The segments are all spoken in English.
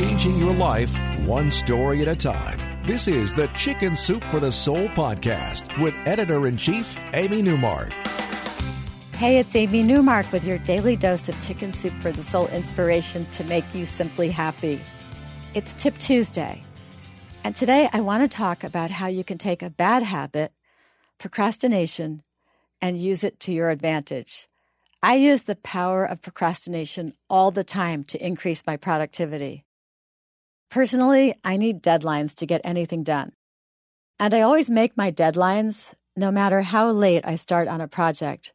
changing your life one story at a time. This is the Chicken Soup for the Soul podcast with Editor-in-Chief Amy Newmark. Hey, it's Amy Newmark with your daily dose of Chicken Soup for the Soul inspiration to make you simply happy. It's Tip Tuesday, and today I want to talk about how you can take a bad habit, procrastination, and use it to your advantage. I use the power of procrastination all the time to increase my productivity. Personally, I need deadlines to get anything done. And I always make my deadlines no matter how late I start on a project.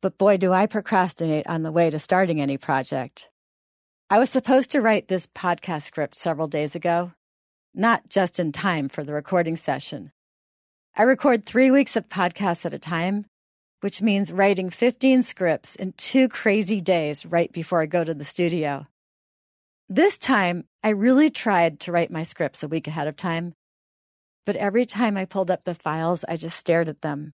But boy, do I procrastinate on the way to starting any project. I was supposed to write this podcast script several days ago, not just in time for the recording session. I record 3 weeks of podcasts at a time, which means writing 15 scripts in 2 crazy days right before I go to the studio. This time, I really tried to write my scripts a week ahead of time, but every time I pulled up the files, I just stared at them,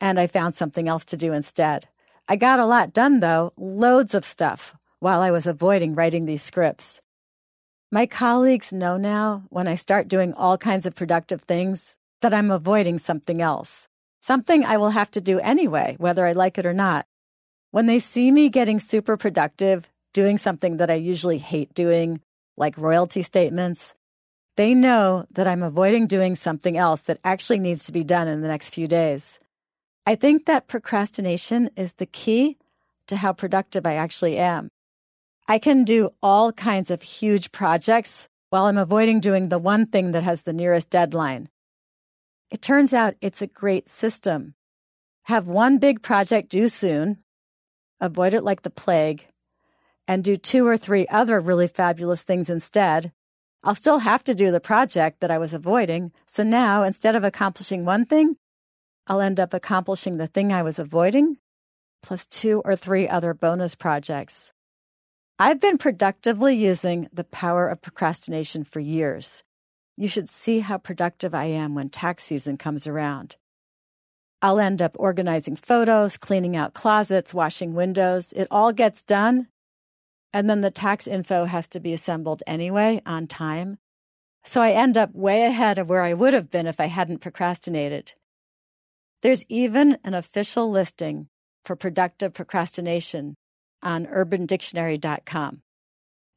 and I found something else to do instead. I got a lot done, though, loads of stuff, while I was avoiding writing these scripts. My colleagues know now, when I start doing all kinds of productive things, that I'm avoiding something else. Something I will have to do anyway, whether I like it or not. When they see me getting super productive, doing something that I usually hate doing, like royalty statements, they know that I'm avoiding doing something else that actually needs to be done in the next few days. I think that procrastination is the key to how productive I actually am. I can do all kinds of huge projects while I'm avoiding doing the one thing that has the nearest deadline. It turns out it's a great system. Have one big project due soon, avoid it like the plague, and do 2 or 3 other really fabulous things instead. I'll still have to do the project that I was avoiding, so now instead of accomplishing one thing, I'll end up accomplishing the thing I was avoiding, plus 2 or 3 other bonus projects. I've been productively using the power of procrastination for years. You should see how productive I am when tax season comes around. I'll end up organizing photos, cleaning out closets, washing windows. It all gets done, and then the tax info has to be assembled anyway, on time. So I end up way ahead of where I would have been if I hadn't procrastinated. There's even an official listing for productive procrastination on UrbanDictionary.com.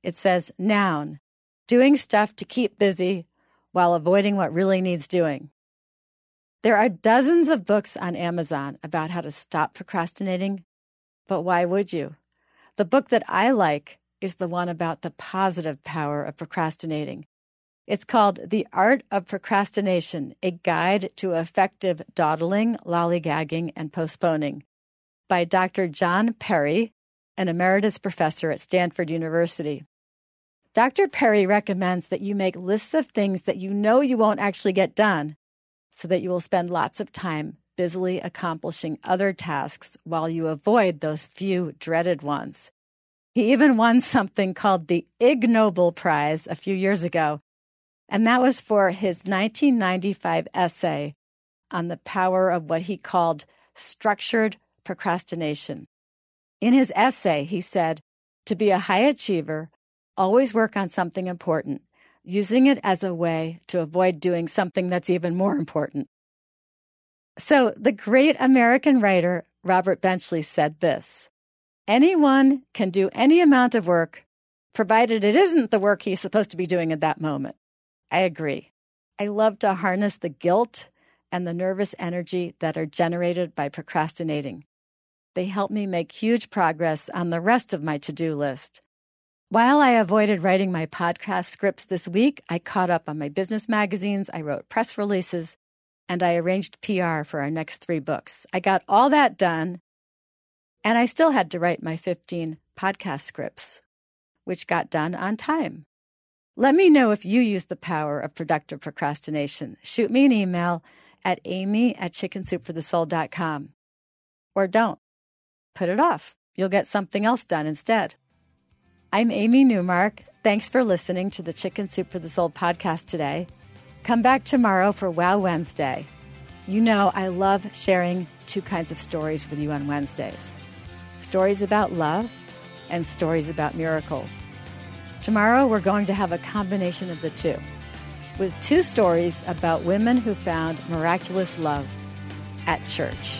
It says, noun, doing stuff to keep busy while avoiding what really needs doing. There are dozens of books on Amazon about how to stop procrastinating, but why would you? The book that I like is the one about the positive power of procrastinating. It's called The Art of Procrastination, A Guide to Effective Dawdling, Lollygagging, and Postponing by Dr. John Perry, an emeritus professor at Stanford University. Dr. Perry recommends that you make lists of things that you know you won't actually get done so that you will spend lots of time busily accomplishing other tasks while you avoid those few dreaded ones. He even won something called the Ig Nobel Prize a few years ago, and that was for his 1995 essay on the power of what he called structured procrastination. In his essay, he said, "To be a high achiever, always work on something important, using it as a way to avoid doing something that's even more important." So the great American writer Robert Benchley said this, "Anyone can do any amount of work, provided it isn't the work he's supposed to be doing at that moment." I agree. I love to harness the guilt and the nervous energy that are generated by procrastinating. They help me make huge progress on the rest of my to-do list. While I avoided writing my podcast scripts this week, I caught up on my business magazines, I wrote press releases, and I arranged PR for our next 3 books. I got all that done, and I still had to write my 15 podcast scripts, which got done on time. Let me know if you use the power of productive procrastination. Shoot me an email at amy@chickensoupforthesoul.com. Or don't. Put it off. You'll get something else done instead. I'm Amy Newmark. Thanks for listening to the Chicken Soup for the Soul podcast today. Come back tomorrow for Wow Wednesday. You know I love sharing 2 kinds of stories with you on Wednesdays. Stories about love and stories about miracles. Tomorrow, we're going to have a combination of the two, with two stories about women who found miraculous love at church.